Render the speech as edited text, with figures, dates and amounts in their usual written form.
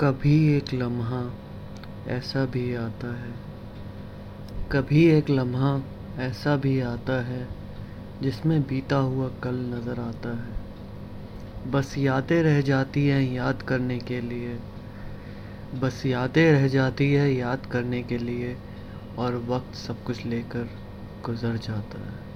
कभी एक लम्हा ऐसा भी आता है, कभी एक लम्हा ऐसा भी आता है जिसमें बीता हुआ कल नज़र आता है। बस यादें रह जाती हैं याद करने के लिए, बस यादें रह जाती है याद करने के लिए, और वक्त सब कुछ लेकर गुजर जाता है।